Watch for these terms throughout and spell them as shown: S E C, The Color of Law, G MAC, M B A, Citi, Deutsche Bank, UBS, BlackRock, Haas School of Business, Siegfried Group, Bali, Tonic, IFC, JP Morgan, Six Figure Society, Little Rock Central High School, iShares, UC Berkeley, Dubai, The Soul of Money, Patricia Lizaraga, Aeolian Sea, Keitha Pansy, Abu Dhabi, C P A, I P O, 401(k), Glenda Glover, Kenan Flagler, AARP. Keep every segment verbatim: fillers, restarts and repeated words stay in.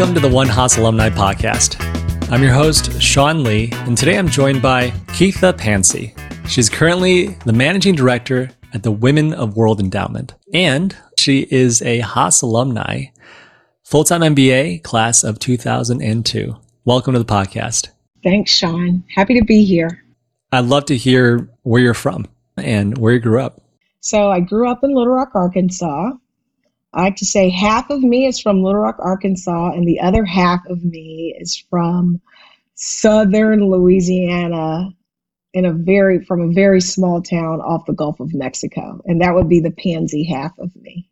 Welcome to the One Haas Alumni Podcast. I'm your host, Sean Lee, and today I'm joined by Keitha Pansy. She's currently the Managing Director at the Women of World Endowment, and she is a Haas alumni, full-time M B A, class of two thousand two. Welcome to the podcast. Thanks, Sean. Happy to be here. I'd love to hear where you're from and where you grew up. So I grew up in Little Rock, Arkansas. I like to say half of me is from Little Rock, Arkansas, and the other half of me is from southern Louisiana, in a very from a very small town off the Gulf of Mexico. And that would be the pansy half of me.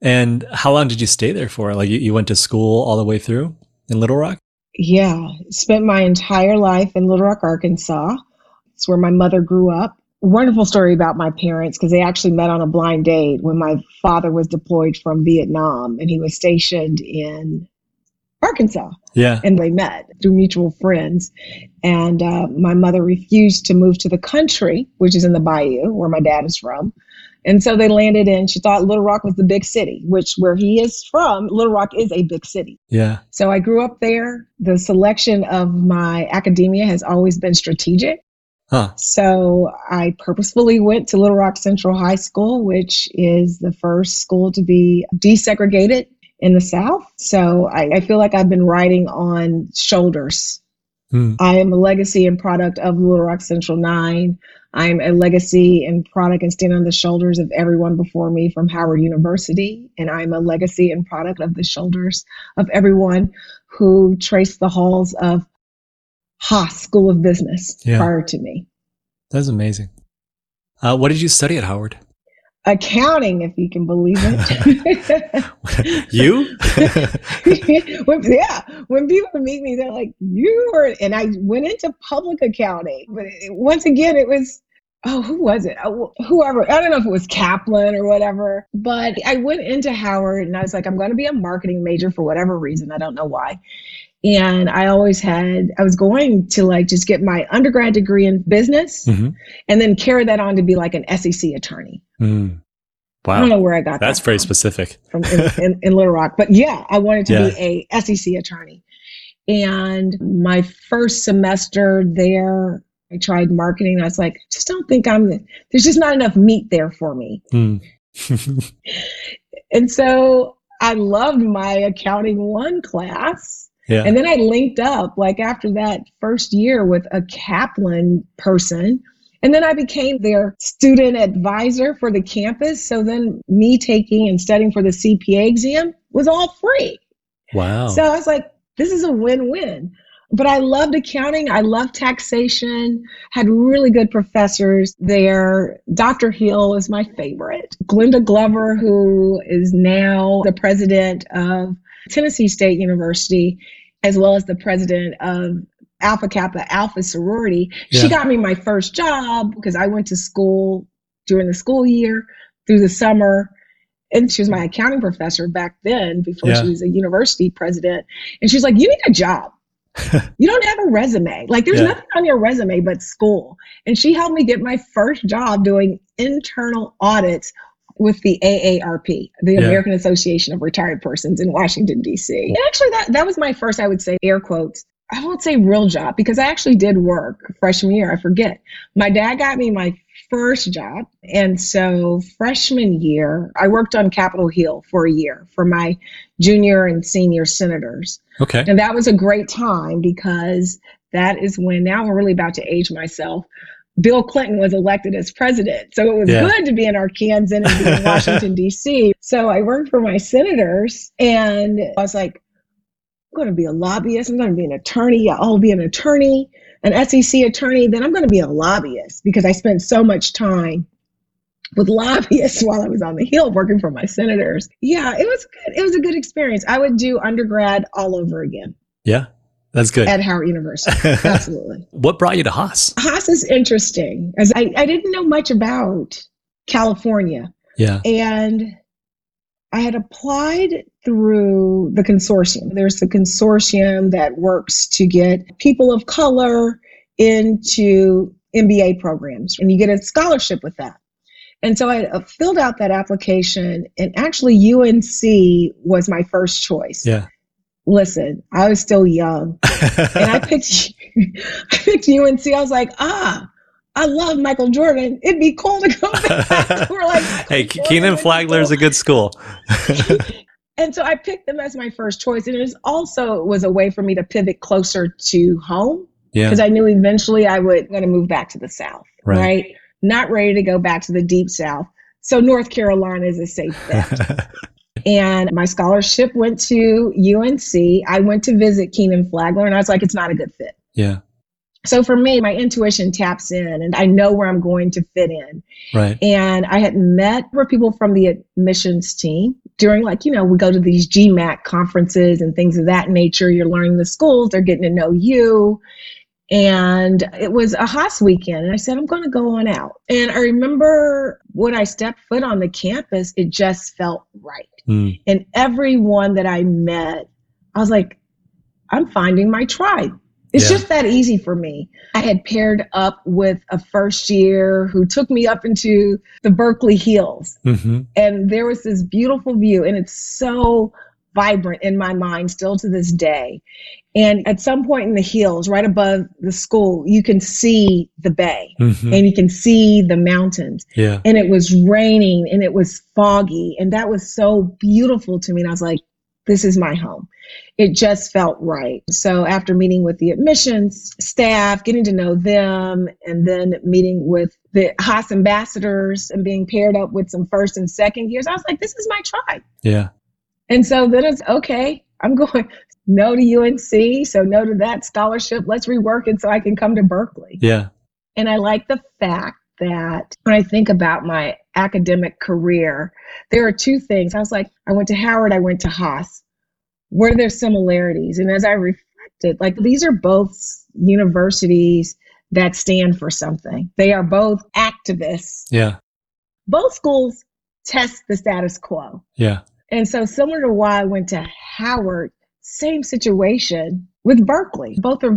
And how long did you stay there for? Like you, you went to school all the way through in Little Rock? Yeah, spent my entire life in Little Rock, Arkansas. It's where my mother grew up. Wonderful story about my parents, because they actually met on a blind date when my father was deployed from Vietnam and he was stationed in Arkansas. Yeah. And they met through mutual friends. And uh, my mother refused to move to the country, which is in the bayou where my dad is from. And so they landed in, she thought Little Rock was the big city, which where he is from, Little Rock is a big city. Yeah. So I grew up there. The selection of my academia has always been strategic. Huh. So I purposefully went to Little Rock Central High School, which is the first school to be desegregated in the South. So I, I feel like I've been riding on shoulders. Hmm. I am a legacy and product of Little Rock Central nine. I'm a legacy and product and stand on the shoulders of everyone before me from Howard University. And I'm a legacy and product of the shoulders of everyone who traced the halls of Haas School of Business yeah. prior to me. That's amazing. Uh, what did you study at Howard? Accounting, if you can believe it. You? when, yeah. When people meet me, they're like, you are, and I went into public accounting. But it, once again, it was, oh, who was it? Oh, whoever. I don't know if it was Kaplan or whatever. But I went into Howard and I was like, I'm going to be a marketing major for whatever reason. I don't know why. And I always had, I was going to like just get my undergrad degree in business mm-hmm. and then carry that on to be like an S E C attorney. Mm. Wow. I don't know where I got that. That's very specific. From in, in, in Little Rock. But yeah, I wanted to yeah. be a S E C attorney. And my first semester there, I tried marketing. And I was like, I just don't think I'm, there's just not enough meat there for me. Mm. And so I loved my accounting one class. Yeah. And then I linked up like after that first year with a Kaplan person. And then I became their student advisor for the campus. So then me taking and studying for the C P A exam was all free. Wow. So I was like, this is a win-win. But I loved accounting. I loved taxation. Had really good professors there. Doctor Hill is my favorite. Glenda Glover, who is now the president of Tennessee State University, as well as the president of Alpha Kappa Alpha Sorority. Yeah. She got me my first job because I went to school during the school year through the summer. And she was my accounting professor back then before yeah. she was a university president. And she's like, you need a job. You don't have a resume. Like there's yeah. nothing on your resume but school. And she helped me get my first job doing internal audits with the A A R P, the yeah. American Association of Retired Persons in Washington, D C. And actually, that, that was my first, I would say, air quotes. I won't say real job because I actually did work freshman year. I forget. My dad got me my first job. And so freshman year, I worked on Capitol Hill for a year for my junior and senior senators. Okay. And that was a great time because that is when, now I'm really about to age myself, Bill Clinton was elected as president. So it was yeah. good to be in Arkansas and be in Washington, D C. So I worked for my senators and I was like, I'm going to be a lobbyist. I'm going to be an attorney. I'll be an attorney, an S E C attorney. Then I'm going to be a lobbyist because I spent so much time with lobbyists while I was on the Hill working for my senators. Yeah, it was good. It was a good experience. I would do undergrad all over again. Yeah. That's good. At Howard University. Absolutely. What brought you to Haas? Haas is interesting. As I, I didn't know much about California. Yeah. And I had applied through the consortium. There's the consortium that works to get people of color into M B A programs. And you get a scholarship with that. And so I filled out that application, and actually U N C was my first choice. Yeah. Listen, I was still young, and I picked I picked U N C. I was like, ah, I love Michael Jordan. It'd be cool to go back. We're like, hey, Kenan Flagler is a good school. And so I picked them as my first choice, and it was also it was a way for me to pivot closer to home, because yeah. I knew eventually I would going to move back to the South, right. right? Not ready to go back to the Deep South. So North Carolina is a safe bet. And my scholarship went to U N C. I went to visit Kenan Flagler, and I was like, it's not a good fit. Yeah. So for me, my intuition taps in, and I know where I'm going to fit in. Right. And I had met more people from the admissions team during, like, you know, we go to these G MAC conferences and things of that nature. You're learning the schools. They're getting to know you. And it was a Haas weekend, and I said, I'm going to go on out. And I remember when I stepped foot on the campus, it just felt right. Mm. And everyone that I met, I was like, I'm finding my tribe. It's yeah. just that easy for me. I had paired up with a first year who took me up into the Berkeley Hills. Mm-hmm. And there was this beautiful view, and it's so vibrant in my mind still to this day. And at some point in the hills, right above the school, you can see the bay mm-hmm. and you can see the mountains. Yeah. And it was raining and it was foggy. And that was so beautiful to me. And I was like, this is my home. It just felt right. So after meeting with the admissions staff, getting to know them, and then meeting with the Haas ambassadors and being paired up with some first and second years, I was like, this is my tribe. Yeah. And so then it's okay, I'm going no to U N C, so no to that scholarship. Let's rework it so I can come to Berkeley. Yeah. And I like the fact that when I think about my academic career, there are two things. I was like, I went to Howard, I went to Haas. Were there similarities? And as I reflected, like, these are both universities that stand for something. They are both activists. Yeah. Both schools test the status quo. Yeah. And so similar to why I went to Howard, same situation with Berkeley. Both are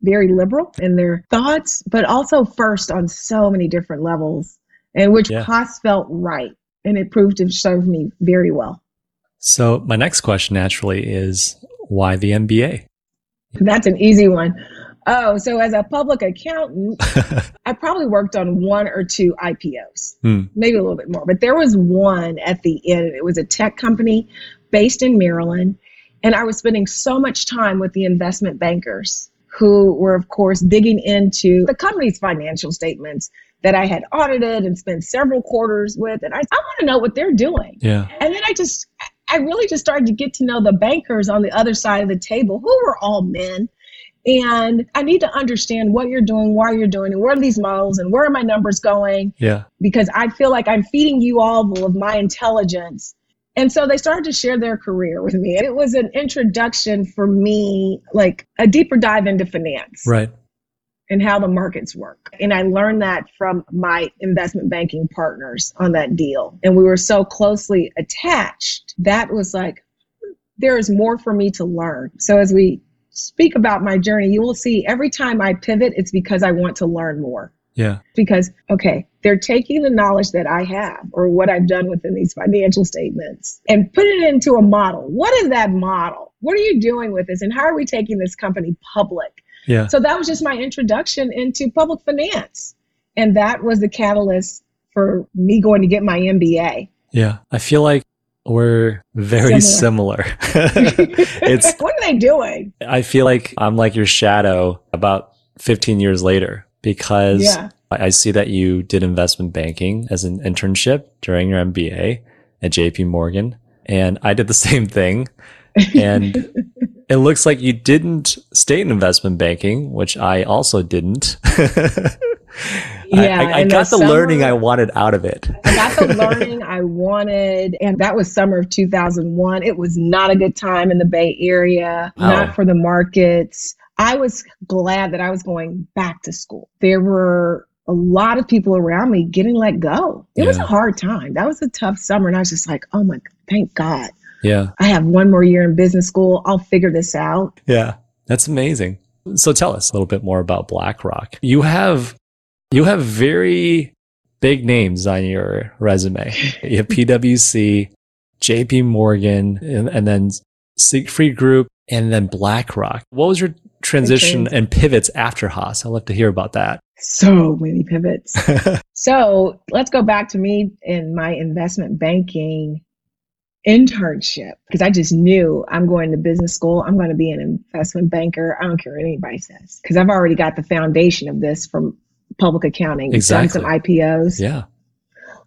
very liberal in their thoughts, but also first on so many different levels, and which yeah. Haas felt right. And it proved to serve me very well. So my next question naturally is, why the M B A? That's an easy one. Oh, so as a public accountant, I probably worked on one or two I P Os, hmm. maybe a little bit more. But there was one at the end. It was a tech company based in Maryland. And I was spending so much time with the investment bankers who were, of course, digging into the company's financial statements that I had audited and spent several quarters with. And I, I want to know what they're doing. Yeah. And then I just, I really just started to get to know the bankers on the other side of the table, who were all men. And I need to understand what you're doing, why you're doing, and where are these models and where are my numbers going? Yeah. Because I feel like I'm feeding you all of my intelligence. And so they started to share their career with me. And it was an introduction for me, like a deeper dive into finance. Right. And how the markets work. And I learned that from my investment banking partners on that deal. And we were so closely attached. That was like, there is more for me to learn. So as we speak about my journey, you will see every time I pivot, it's because I want to learn more. Yeah. Because, okay, they're taking the knowledge that I have or what I've done within these financial statements and put it into a model. What is that model? What are you doing with this? And how are we taking this company public? Yeah. So that was just my introduction into public finance. And that was the catalyst for me going to get my M B A. Yeah. I feel like we're very similar. similar. It's what are they doing? I feel like I'm like your shadow about fifteen years later, because yeah. I see that you did investment banking as an internship during your M B A at J P Morgan. And I did the same thing. And it looks like you didn't stay in investment banking, which I also didn't. Yeah, I, I, I got the summer, learning I wanted out of it. I got the learning I wanted. And that was summer of two thousand one. It was not a good time in the Bay Area, oh. not for the markets. I was glad that I was going back to school. There were a lot of people around me getting let go. It yeah. was a hard time. That was a tough summer. And I was just like, oh my, thank God. Yeah. I have one more year in business school. I'll figure this out. Yeah. That's amazing. So tell us a little bit more about BlackRock. You have You have very big names on your resume. You have PwC, J P Morgan, and, and then Siegfried Group, and then BlackRock. What was your transition okay. and pivots after Haas? I'd love to hear about that. So many pivots. So let's go back to me in my investment banking internship, because I just knew I'm going to business school. I'm going to be an investment banker. I don't care what anybody says, because I've already got the foundation of this from public accounting. Exactly. Done some I P Os. Yeah.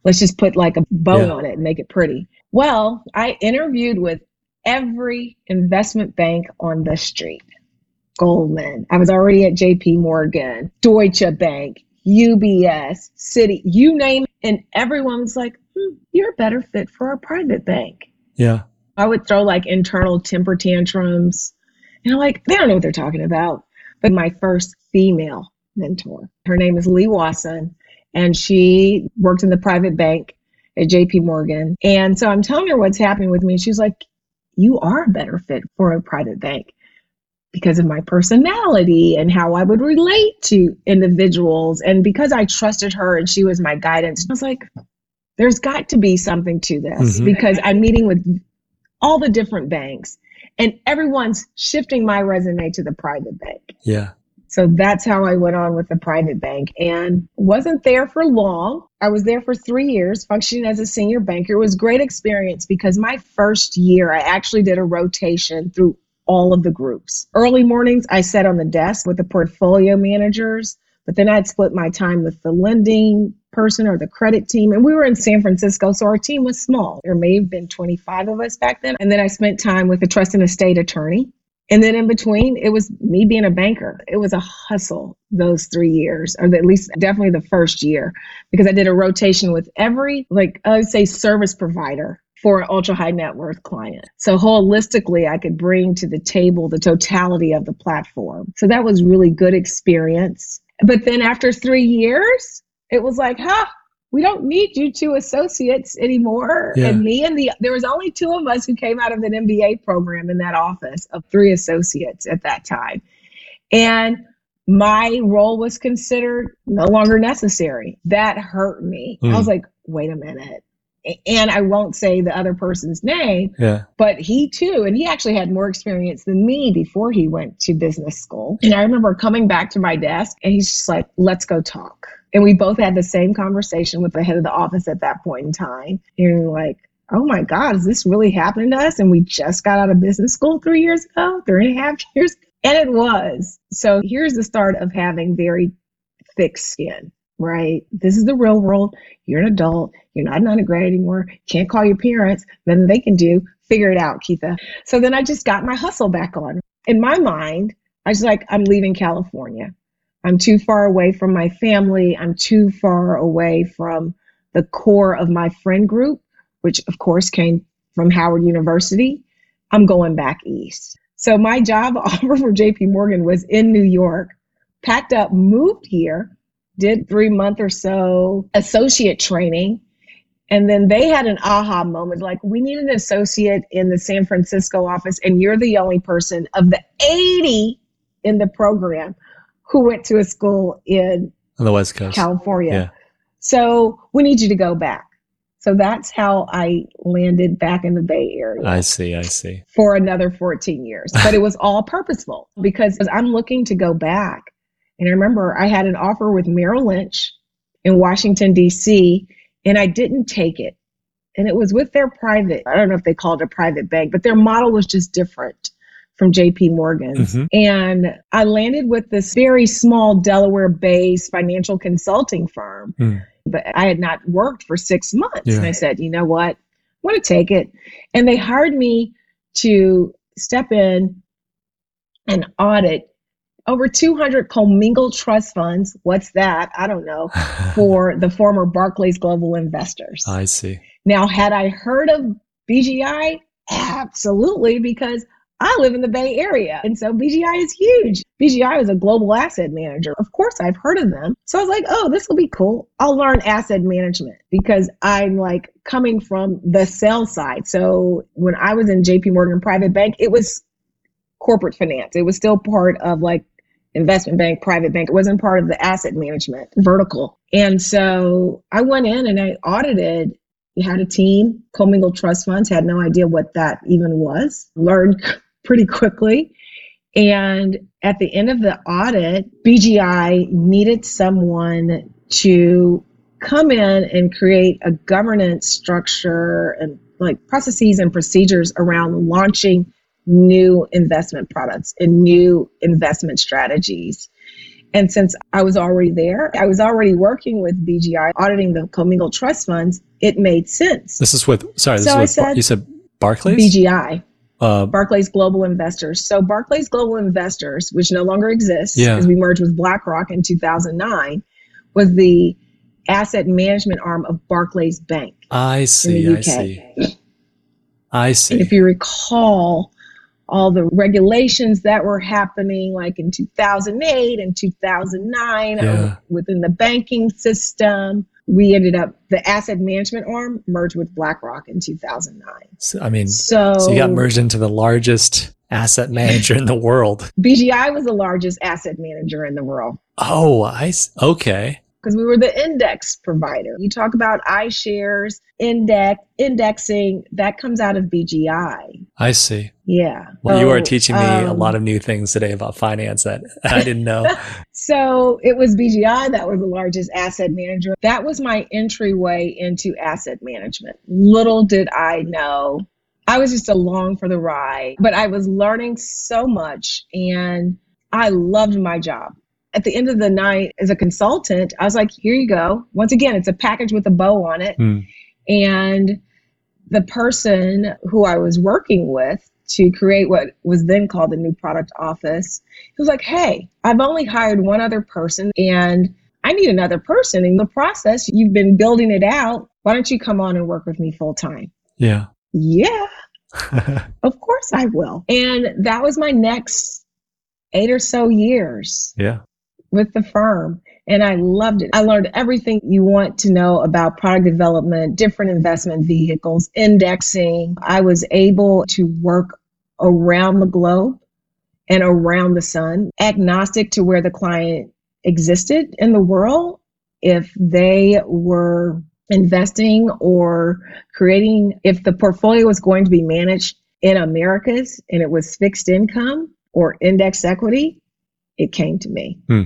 Let's just put like a bow yeah. on it and make it pretty. Well, I interviewed with every investment bank on the street. Goldman. I was already at J P Morgan, Deutsche Bank, U B S, Citi, you name it. And everyone was like, hmm, you're a better fit for our private bank. Yeah. I would throw like internal temper tantrums. And I'm like, they don't know what they're talking about. But my first female mentor, her name is Lee Wasson, and she worked in the private bank at J P Morgan. And so I'm telling her what's happening with me. And she's like, you are a better fit for a private bank, because of my personality and how I would relate to individuals. And because I trusted her and she was my guidance, I was like, there's got to be something to this mm-hmm. because I'm meeting with all the different banks and everyone's shifting my resume to the private bank. Yeah. So that's how I went on with the private bank and wasn't there for long. I was there for three years functioning as a senior banker. It was a great experience because my first year, I actually did a rotation through all of the groups. Early mornings, I sat on the desk with the portfolio managers, but then I'd split my time with the lending person or the credit team. And we were in San Francisco, so our team was small. There may have been twenty-five of us back then. And then I spent time with the trust and estate attorney. And then in between, it was me being a banker. It was a hustle those three years, or at least definitely the first year, because I did a rotation with every, like I would say, service provider for an ultra high net worth client. So holistically, I could bring to the table the totality of the platform. So that was really good experience. But then after three years, it was like, huh, we don't need you two associates anymore. Yeah. And me and the, there was only two of us who came out of an M B A program in that office of three associates at that time. And my role was considered no longer necessary. That hurt me. Mm. I was like, wait a minute. And I won't say the other person's name, yeah. but he too, and he actually had more experience than me before he went to business school. And I remember coming back to my desk and he's just like, let's go talk. And we both had the same conversation with the head of the office at that point in time. And we were like, oh my God, is this really happening to us? And we just got out of business school three years ago, three and a half years ago. And it was. So here's the start of having very thick skin. Right? This is the real world. You're an adult. You're not an undergrad anymore. Can't call your parents. Nothing they can do. Figure it out, Keitha. So then I just got my hustle back on. In my mind, I was like, I'm leaving California. I'm too far away from my family. I'm too far away from the core of my friend group, which of course came from Howard University. I'm going back east. So my job offer from J P Morgan was in New York. Packed up, moved here. Did three month or so associate training. And then they had an aha moment, like, we need an associate in the San Francisco office. And you're the only person of the eighty in the program who went to a school in on the West Coast, California. Yeah. So we need you to go back. So that's how I landed back in the Bay Area. I see, I see. For another fourteen years. But it was all purposeful because I'm looking to go back. And I remember I had an offer with Merrill Lynch in Washington, D C, and I didn't take it. And it was with their private, I don't know if they called it a private bank, but their model was just different from J P Morgan's. Mm-hmm. And I landed with this very small Delaware-based financial consulting firm, mm. but I had not worked for six months. Yeah. And I said, you know what, I want to take it. And they hired me to step in and audit over two hundred commingled trust funds. What's that? I don't know. For the former Barclays Global Investors. I see. Now, had I heard of B G I? Absolutely, because I live in the Bay Area. And so B G I is huge. B G I is a global asset manager. Of course, I've heard of them. So I was like, oh, this will be cool. I'll learn asset management because I'm like coming from the sales side. So when I was in J P Morgan Private Bank, it was corporate finance. It was still part of like investment bank, private bank. It wasn't part of the asset management vertical. And so I went in and I audited. We had a team, commingled trust funds, had no idea what that even was, learned pretty quickly. And at the end of the audit, B G I needed someone to come in and create a governance structure and like processes and procedures around launching new investment products and new investment strategies. And since I was already there, I was already working with B G I, auditing the commingled trust funds, it made sense. This is with, sorry, this so is with, said, you said Barclays? B G I, uh, Barclays Global Investors. So Barclays Global Investors, which no longer exists, yeah. as we merged with BlackRock in two thousand nine, was the asset management arm of Barclays Bank. I see, in the U K. I see. I see. And if you recall, all the regulations that were happening like in two thousand eight and two thousand nine yeah. within the banking system, we ended up, the asset management arm merged with BlackRock in two thousand nine. So, I mean, so, so you got merged into the largest asset manager in the world. B G I was the largest asset manager in the world. Oh, I see. Okay. Because we were the index provider. You talk about iShares, index, indexing, that comes out of B G I. I see. Yeah. Well, oh, you are teaching me um, a lot of new things today about finance that I didn't know. So it was B G I that was the largest asset manager. That was my entryway into asset management. Little did I know. I was just along for the ride, but I was learning so much and I loved my job. At the end of the night, as a consultant, I was like, here you go. Once again, it's a package with a bow on it. Mm. And the person who I was working with to create what was then called the new product office, he was like, hey, I've only hired one other person and I need another person. In the process, you've been building it out. Why don't you come on and work with me full time? Yeah. Yeah. Of course I will. And that was my next eight or so years. Yeah. With the firm, and I loved it. I learned everything you want to know about product development, different investment vehicles, indexing. I was able to work around the globe and around the sun, agnostic to where the client existed in the world. If they were investing or creating, if the portfolio was going to be managed in Americas and it was fixed income or index equity, it came to me. Hmm.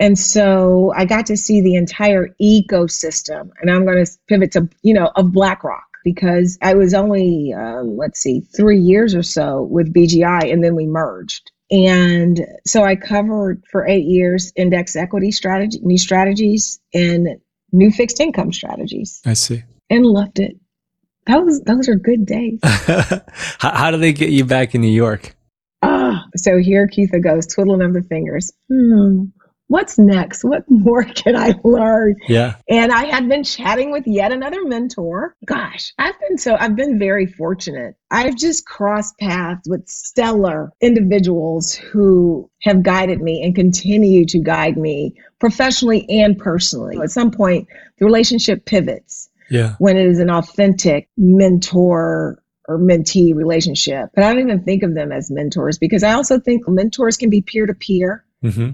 And so I got to see the entire ecosystem, and I'm going to pivot to, you know, of BlackRock, because I was only, um, let's see, three years or so with B G I, and then we merged. And so I covered for eight years index equity strategy, new strategies, and new fixed income strategies. I see. And loved it. That was, those are good days. how, how do they get you back in New York? Ah, oh, so here Keitha goes, twiddling of the fingers. Hmm. What's next? What more can I learn? Yeah. And I had been chatting with yet another mentor. Gosh, I've been so, I've been very fortunate. I've just crossed paths with stellar individuals who have guided me and continue to guide me professionally and personally. At some point, the relationship pivots yeah. when it is an authentic mentor or mentee relationship. But I don't even think of them as mentors, because I also think mentors can be peer-to-peer. Mm-hmm.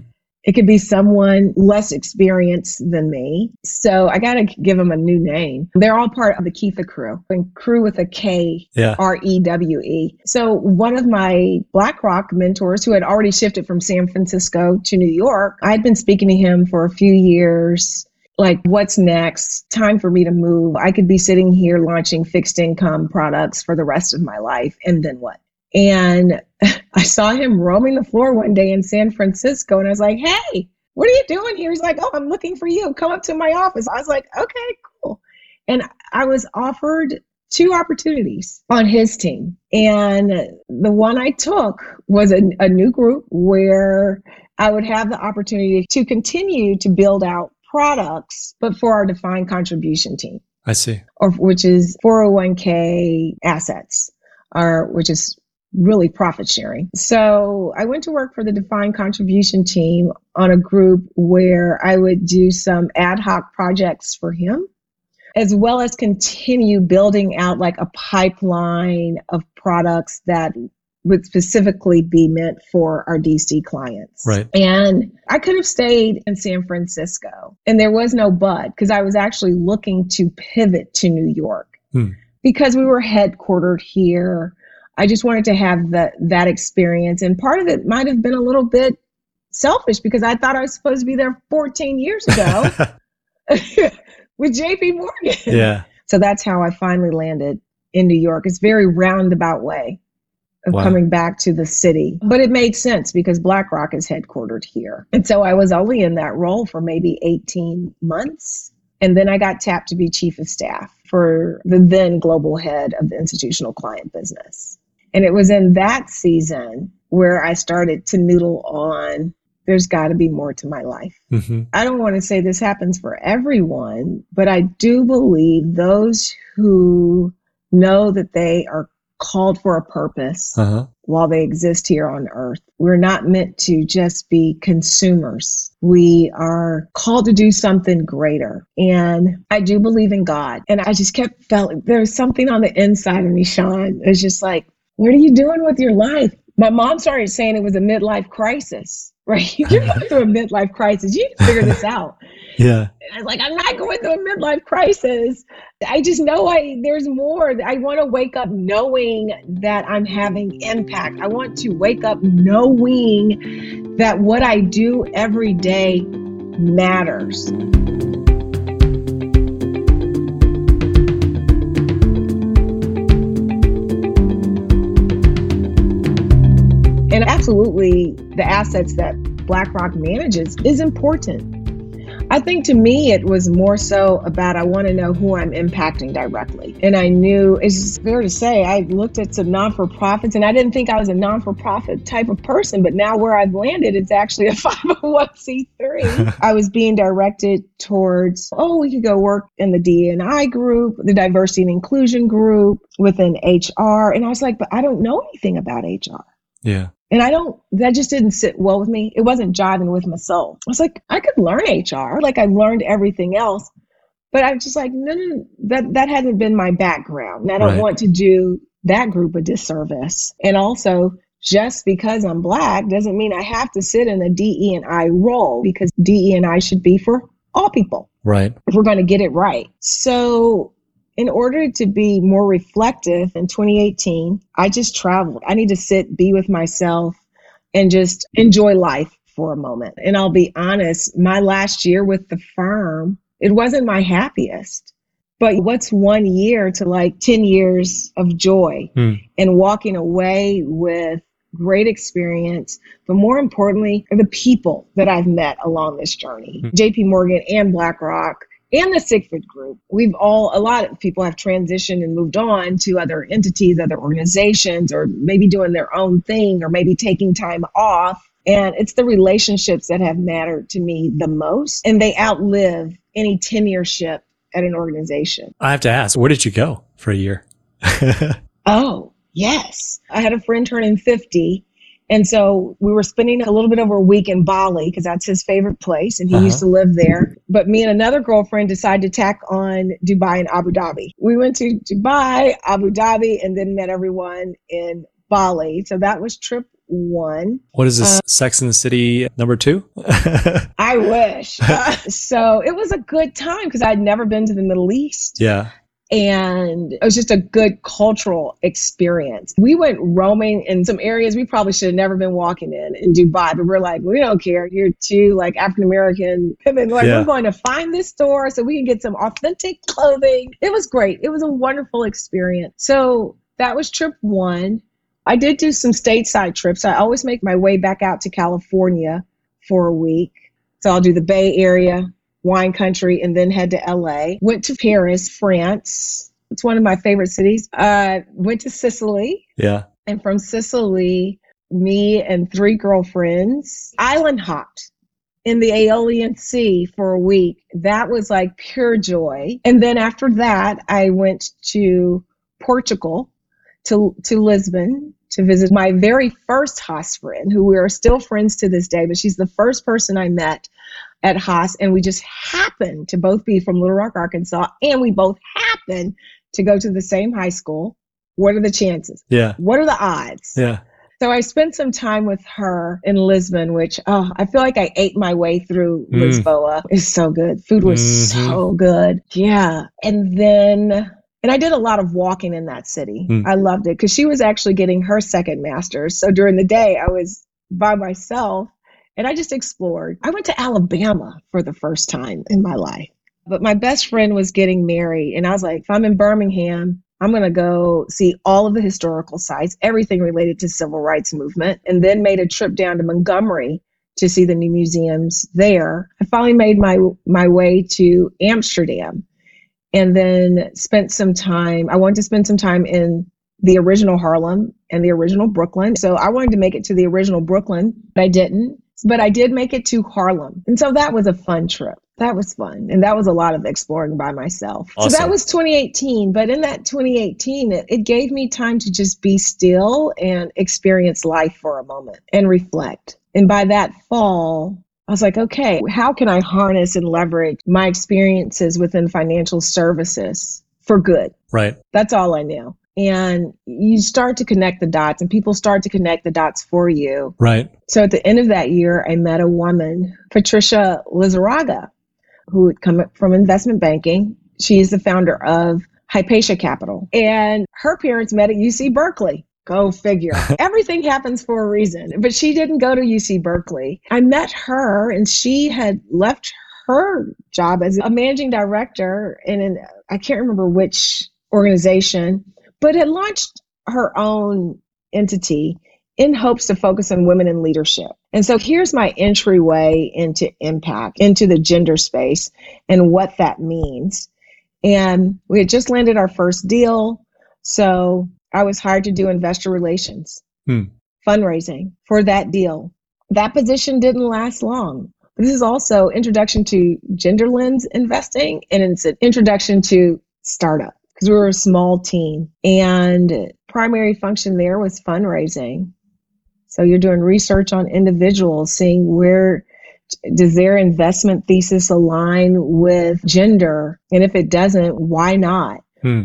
It could be someone less experienced than me. So I got to give them a new name. They're all part of the Keitha crew, and crew with a K, yeah. R E W E. So one of my BlackRock mentors, who had already shifted from San Francisco to New York, I'd been speaking to him for a few years, like, what's next? Time for me to move. I could be sitting here launching fixed income products for the rest of my life. And then what? And I saw him roaming the floor one day in San Francisco, and I was like, hey, what are you doing here? He's like, oh, I'm looking for you. Come up to my office. I was like, okay, cool. And I was offered two opportunities on his team. And the one I took was a, a new group where I would have the opportunity to continue to build out products, but for our defined contribution team. I see. Or, which is four oh one k assets, or which is really profit sharing. So I went to work for the defined contribution team on a group where I would do some ad hoc projects for him, as well as continue building out like a pipeline of products that would specifically be meant for our D C clients. Right. And I could have stayed in San Francisco, and there was no but, because I was actually looking to pivot to New York hmm. because we were headquartered here. I just wanted to have the, that experience. And part of it might have been a little bit selfish because I thought I was supposed to be there fourteen years ago with J P Morgan. Yeah. So that's how I finally landed in New York. It's a very roundabout way of wow. coming back to the city. But it made sense because BlackRock is headquartered here. And so I was only in that role for maybe eighteen months. And then I got tapped to be chief of staff for the then global head of the institutional client business. And it was in that season where I started to noodle on, there's got to be more to my life. Mm-hmm. I don't want to say this happens for everyone, but I do believe those who know that they are called for a purpose uh-huh. while they exist here on earth. We're not meant to just be consumers. We are called to do something greater. And I do believe in God. And I just kept feeling there was something on the inside of me, Sean. It was just like, what are you doing with your life? My mom started saying it was a midlife crisis, right? You're going through a midlife crisis. You need to figure this out. Yeah. And I was like, I'm not going through a midlife crisis. I just know I there's more. I want to wake up knowing that I'm having impact. I want to wake up knowing that what I do every day matters. And absolutely, the assets that BlackRock manages is important. I think to me, it was more so about I want to know who I'm impacting directly. And I knew, it's fair to say, I looked at some non-for-profits and I didn't think I was a non-for-profit type of person. But now where I've landed, it's actually a five oh one c three. I was being directed towards, oh, we could go work in the D and I group, the diversity and inclusion group within H R. And I was like, but I don't know anything about H R. Yeah. And I don't, that just didn't sit well with me. It wasn't jiving with my soul. I was like, I could learn H R. Like I learned everything else, but I'm just like, no, no, no that, that hasn't been my background. And I don't right. want to do that group a disservice. And also just because I'm Black doesn't mean I have to sit in a D E and I role because D E and I should be for all people. Right. If we're going to get it right. So in order to be more reflective in twenty eighteen, I just traveled. I need to sit, be with myself, and just enjoy life for a moment. And I'll be honest, my last year with the firm, it wasn't my happiest. But what's one year to like ten years of joy mm. and walking away with great experience, but more importantly, the people that I've met along this journey, mm. J P Morgan and BlackRock, and the Siegfried Group. We've all, a lot of people have transitioned and moved on to other entities, other organizations, or maybe doing their own thing, or maybe taking time off. And it's the relationships that have mattered to me the most. And they outlive any tenureship at an organization. I have to ask, where did you go for a year? Oh, yes. I had a friend turning fifty. And so we were spending a little bit over a week in Bali because that's his favorite place and he uh-huh. used to live there. But me and another girlfriend decided to tack on Dubai and Abu Dhabi. We went to Dubai, Abu Dhabi, and then met everyone in Bali. So that was trip one. What is this? Um, Sex and the City number two? I wish. Uh, so it was a good time because I'd never been to the Middle East. Yeah. And it was just a good cultural experience. We went roaming in some areas we probably should have never been walking in, in Dubai, but we're like, we don't care. You're two like African-American women. Like, yeah. We're going to find this store so we can get some authentic clothing. It was great. It was a wonderful experience. So that was trip one. I did do some stateside trips. I always make my way back out to California for a week. So I'll do the Bay Area, wine country, and then head to L A. Went to Paris, France. It's one of my favorite cities. Uh, went to Sicily. Yeah. And from Sicily, me and three girlfriends island hopped in the Aeolian Sea for a week. That was like pure joy. And then after that, I went to Portugal, to to Lisbon, to visit my very first Haas friend, who we are still friends to this day, but she's the first person I met at Haas, and we just happened to both be from Little Rock, Arkansas, and we both happened to go to the same high school. What are the chances? Yeah. What are the odds? Yeah. So I spent some time with her in Lisbon, which, oh, I feel like I ate my way through mm. Lisboa. It's so good. Food was mm-hmm. so good. Yeah. And then... And I did a lot of walking in that city. Mm. I loved it because she was actually getting her second master's. So during the day, I was by myself and I just explored. I went to Alabama for the first time in my life. But my best friend was getting married and I was like, if I'm in Birmingham, I'm going to go see all of the historical sites, everything related to civil rights movement, and then made a trip down to Montgomery to see the new museums there. I finally made my my way to Amsterdam. And then spent some time, I wanted to spend some time in the original Harlem and the original Brooklyn. So I wanted to make it to the original Brooklyn, but I didn't. But I did make it to Harlem. And so that was a fun trip. That was fun. And that was a lot of exploring by myself. Awesome. So that was twenty eighteen. But in that twenty eighteen, it, it gave me time to just be still and experience life for a moment and reflect. And by that fall, I was like, okay, how can I harness and leverage my experiences within financial services for good? Right. That's all I knew. And you start to connect the dots and people start to connect the dots for you. Right. So at the end of that year, I met a woman, Patricia Lizaraga, who had come from investment banking. She is the founder of Hypatia Capital. And her parents met at U C Berkeley. Go figure. Everything happens for a reason. But she didn't go to U C Berkeley. I met her and she had left her job as a managing director in an, I can't remember which organization, but had launched her own entity in hopes to focus on women in leadership. And so here's my entryway into impact, into the gender space and what that means. And we had just landed our first deal. So I was hired to do investor relations, hmm. fundraising for that deal. That position didn't last long. This is also introduction to gender lens investing, and it's an introduction to startup because we were a small team. And primary function there was fundraising. So you're doing research on individuals, seeing where does their investment thesis align with gender? And if it doesn't, why not? Hmm.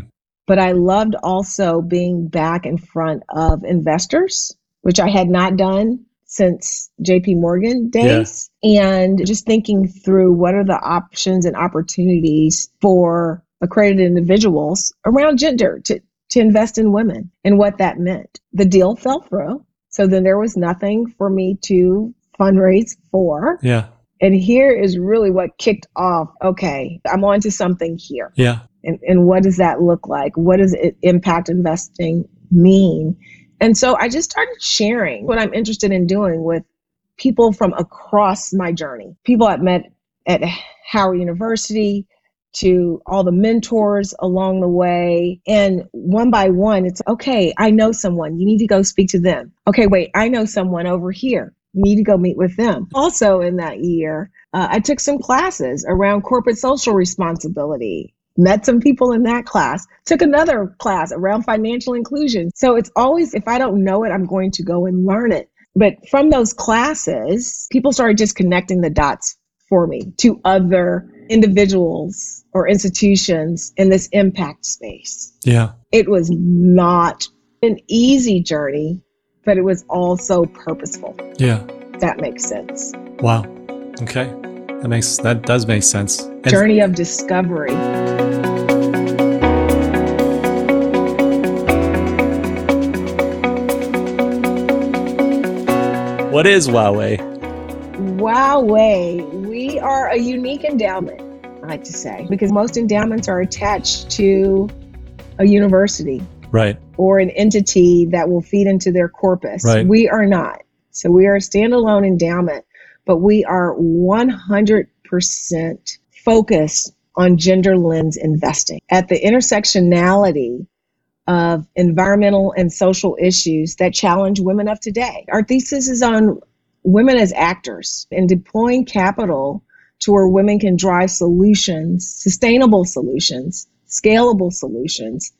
But I loved also being back in front of investors, which I had not done since J P Morgan days, yeah. and just thinking through what are the options and opportunities for accredited individuals around gender to, to invest in women and what that meant. The deal fell through, so then there was nothing for me to fundraise for. Yeah. And here is really what kicked off, okay, I'm onto something here. Yeah. And, and what does that look like? What does it, impact investing mean? And so I just started sharing what I'm interested in doing with people from across my journey. People I've met at Howard University, to all the mentors along the way. And one by one, it's, okay, I know someone. You need to go speak to them. Okay, wait, I know someone over here. You need to go meet with them. Also in that year, uh, I took some classes around corporate social responsibility. Met some people in that class, took another class around financial inclusion. So it's always, if I don't know it, I'm going to go and learn it. But from those classes, people started just connecting the dots for me to other individuals or institutions in this impact space. Yeah. It was not an easy journey, but it was also purposeful. Yeah. That makes sense. Wow. Okay. That makes, that does make sense. And journey of discovery. What is WOW-E? WOW-E, we are a unique endowment, I like to say, because most endowments are attached to a university, right, or an entity that will feed into their corpus. Right. We are not. So we are a standalone endowment, but we are one hundred percent focused on gender lens investing at the intersectionality of environmental and social issues that challenge women of today. Our thesis is on women as actors and deploying capital to where women can drive solutions, sustainable solutions, scalable solutions,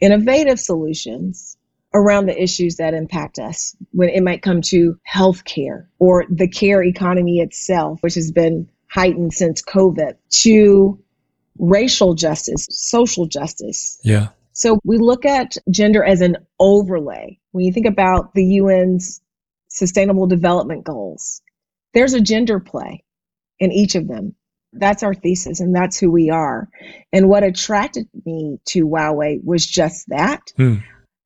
innovative solutions around the issues that impact us when it might come to healthcare or the care economy itself, which has been heightened since COVID, to racial justice, social justice. Yeah. So we look at gender as an overlay. When you think about the U N's Sustainable Development Goals, there's a gender play in each of them. That's our thesis, and that's who we are. And what attracted me to WOW-E was just that, hmm.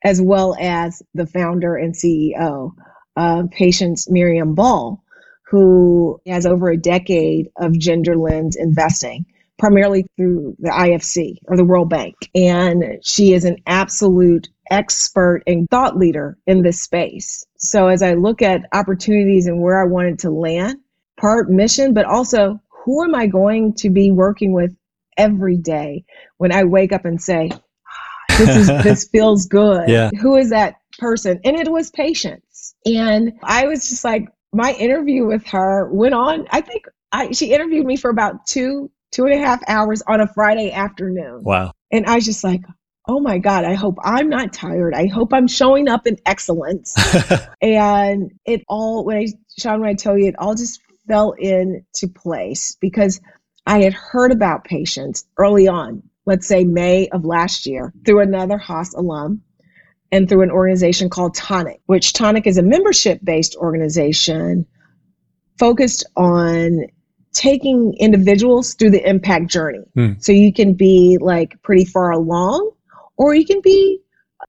as well as the founder and C E O, uh, Patience Miriam Ball, who has over a decade of gender lens investing, primarily through the I F C or the World Bank. And she is an absolute expert and thought leader in this space. So as I look at opportunities and where I wanted to land, part mission, but also who am I going to be working with every day when I wake up and say, this is this feels good. Yeah. Who is that person? And it was Patience. And I was just like, my interview with her went on. I think I, she interviewed me for about two two and a half hours on a Friday afternoon. Wow. And I was just like, oh my God, I hope I'm not tired. I hope I'm showing up in excellence. And it all, when I, Sean, when I tell you, it all just fell into place because I had heard about Patience early on, let's say May of last year, through another Haas alum and through an organization called Tonic, which Tonic is a membership-based organization focused on taking individuals through the impact journey. Hmm. So you can be like pretty far along, or you can be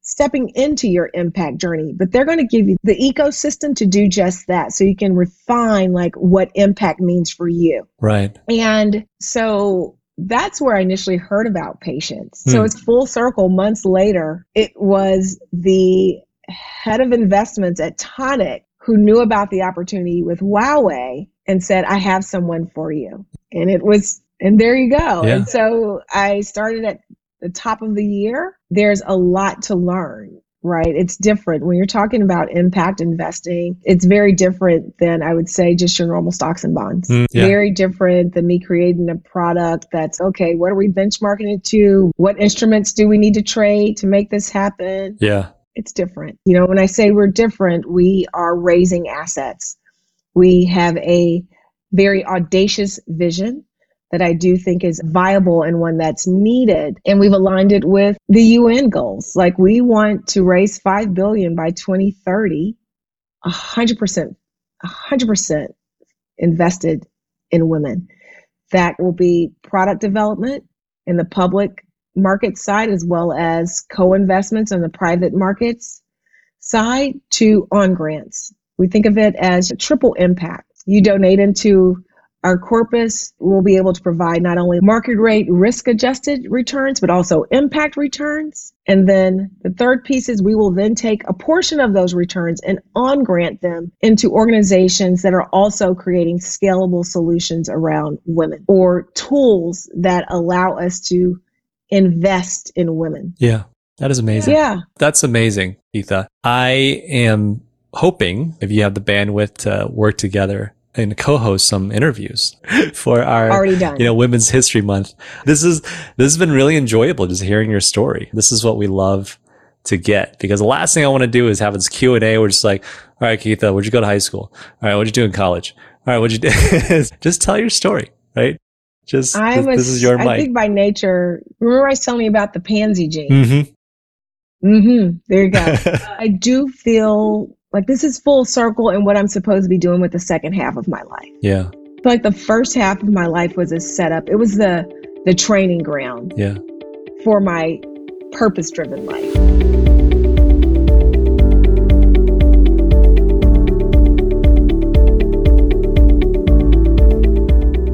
stepping into your impact journey, but they're going to give you the ecosystem to do just that. So you can refine like what impact means for you. Right. And so that's where I initially heard about Patience. Hmm. So it's full circle. Months later, it was the head of investments at Tonic who knew about the opportunity with WOW-E and said, I have someone for you. And it was, and there you go. Yeah. And so I started at the top of the year. There's a lot to learn, right? It's different. When you're talking about impact investing, it's very different than, I would say, just your normal stocks and bonds. Mm, yeah. Very different than me creating a product that's, okay, what are we benchmarking it to? What instruments do we need to trade to make this happen? Yeah. It's different. You know, when I say we're different, we are raising assets. We have a very audacious vision that I do think is viable and one that's needed. And we've aligned it with the U N goals. Like we want to raise five billion dollars by twenty thirty, one hundred percent, one hundred percent invested in women. That will be product development in the public market side, as well as co-investments on the private markets side to on grants. We think of it as a triple impact. You donate into our corpus, we'll be able to provide not only market rate risk-adjusted returns, but also impact returns. And then the third piece is we will then take a portion of those returns and on-grant them into organizations that are also creating scalable solutions around women or tools that allow us to invest in women. Yeah, that is amazing. Yeah. That's amazing, Keitha. I am hoping, if you have the bandwidth to work together and co-host some interviews for our already done. You know, Women's History Month. This is this has been really enjoyable, just hearing your story. This is what we love to get, because the last thing I want to do is have this Q and A. We're just like, all right, Keitha, where'd you go to high school? All right, what'd you do in college? All right, what'd you do? Just tell your story, right? Just I was, this is your mic. I think by nature, remember I was telling you about the pansy gene? Mm-hmm. Mm-hmm. There you go. I do feel like this is full circle and what I'm supposed to be doing with the second half of my life. Yeah. But like the first half of my life was a setup. It was the the training ground. Yeah. For my purpose-driven life.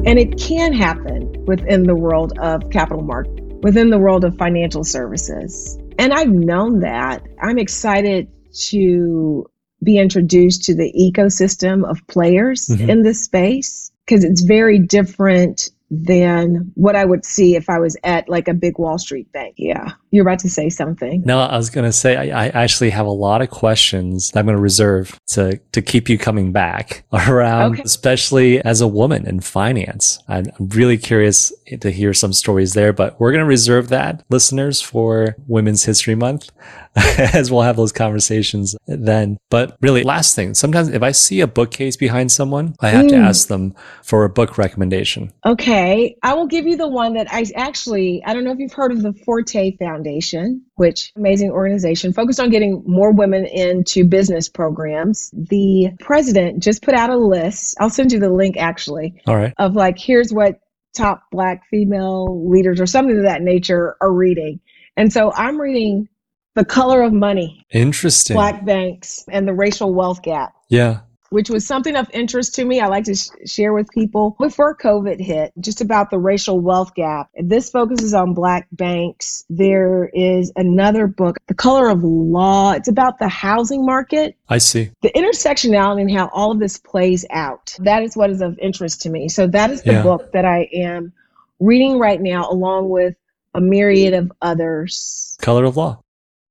And it can happen within the world of capital markets, within the world of financial services. And I've known that. I'm excited to be introduced to the ecosystem of players mm-hmm. in this space, because it's very different than what I would see if I was at like a big Wall Street bank. Yeah. You're about to say something. No, I was going to say, I, I actually have a lot of questions that I'm going to reserve to, to keep you coming back around, okay. Especially as a woman in finance. I'm really curious to hear some stories there, but we're going to reserve that, listeners, for Women's History Month, as we'll have those conversations then. But really, last thing, sometimes if I see a bookcase behind someone, I have mm. to ask them for a book recommendation. Okay. Okay, I will give you the one that I actually, I don't know if you've heard of the Forte Foundation, which amazing organization focused on getting more women into business programs. The president just put out a list. I'll send you the link actually. All right. Of like, here's what top Black female leaders or something of that nature are reading. And so I'm reading The Color of Money. Interesting. Black banks and the racial wealth gap. Yeah. Which was something of interest to me. I like to sh- share with people before COVID hit, just about the racial wealth gap. This focuses on Black banks. There is another book, The Color of Law. It's about the housing market. I see. The intersectionality and how all of this plays out. That is what is of interest to me. So that is the yeah. book that I am reading right now, along with a myriad of others. Color of Law.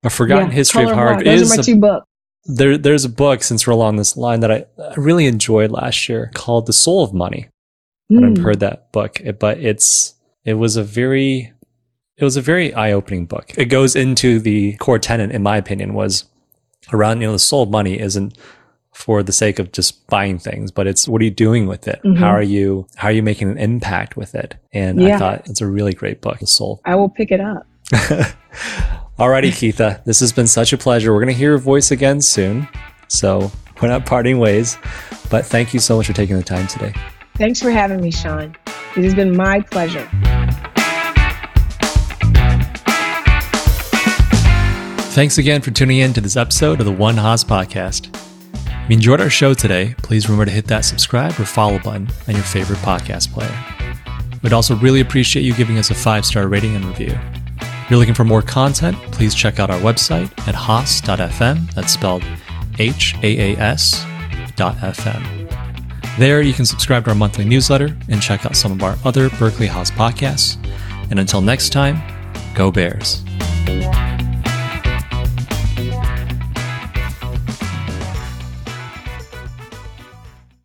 A Forgotten yeah, History Color of Howard. Of Law. Those is are my two a- books. There, there's a book, since we're along this line, that I, I really enjoyed last year called The Soul of Money. Mm. I haven't heard that book, but it's it was a very it was a very eye-opening book. It goes into the core tenet, in my opinion, was around, you know, the soul of money isn't for the sake of just buying things, but it's what are you doing with it? Mm-hmm. How are you how are you making an impact with it? And yeah. I thought it's a really great book, The Soul. I will pick it up. Alrighty, Keitha, this has been such a pleasure. We're going to hear your voice again soon, so we're not parting ways, but thank you so much for taking the time today. Thanks for having me, Sean. It has been my pleasure. Thanks again for tuning in to this episode of the One Haas Podcast. If you enjoyed our show today, please remember to hit that subscribe or follow button on your favorite podcast player. We'd also really appreciate you giving us a five-star rating and review. If you're looking for more content, please check out our website at haas dot f m. That's spelled H A A S dot F M. There you can subscribe to our monthly newsletter and check out some of our other Berkeley Haas podcasts. And until next time, go Bears.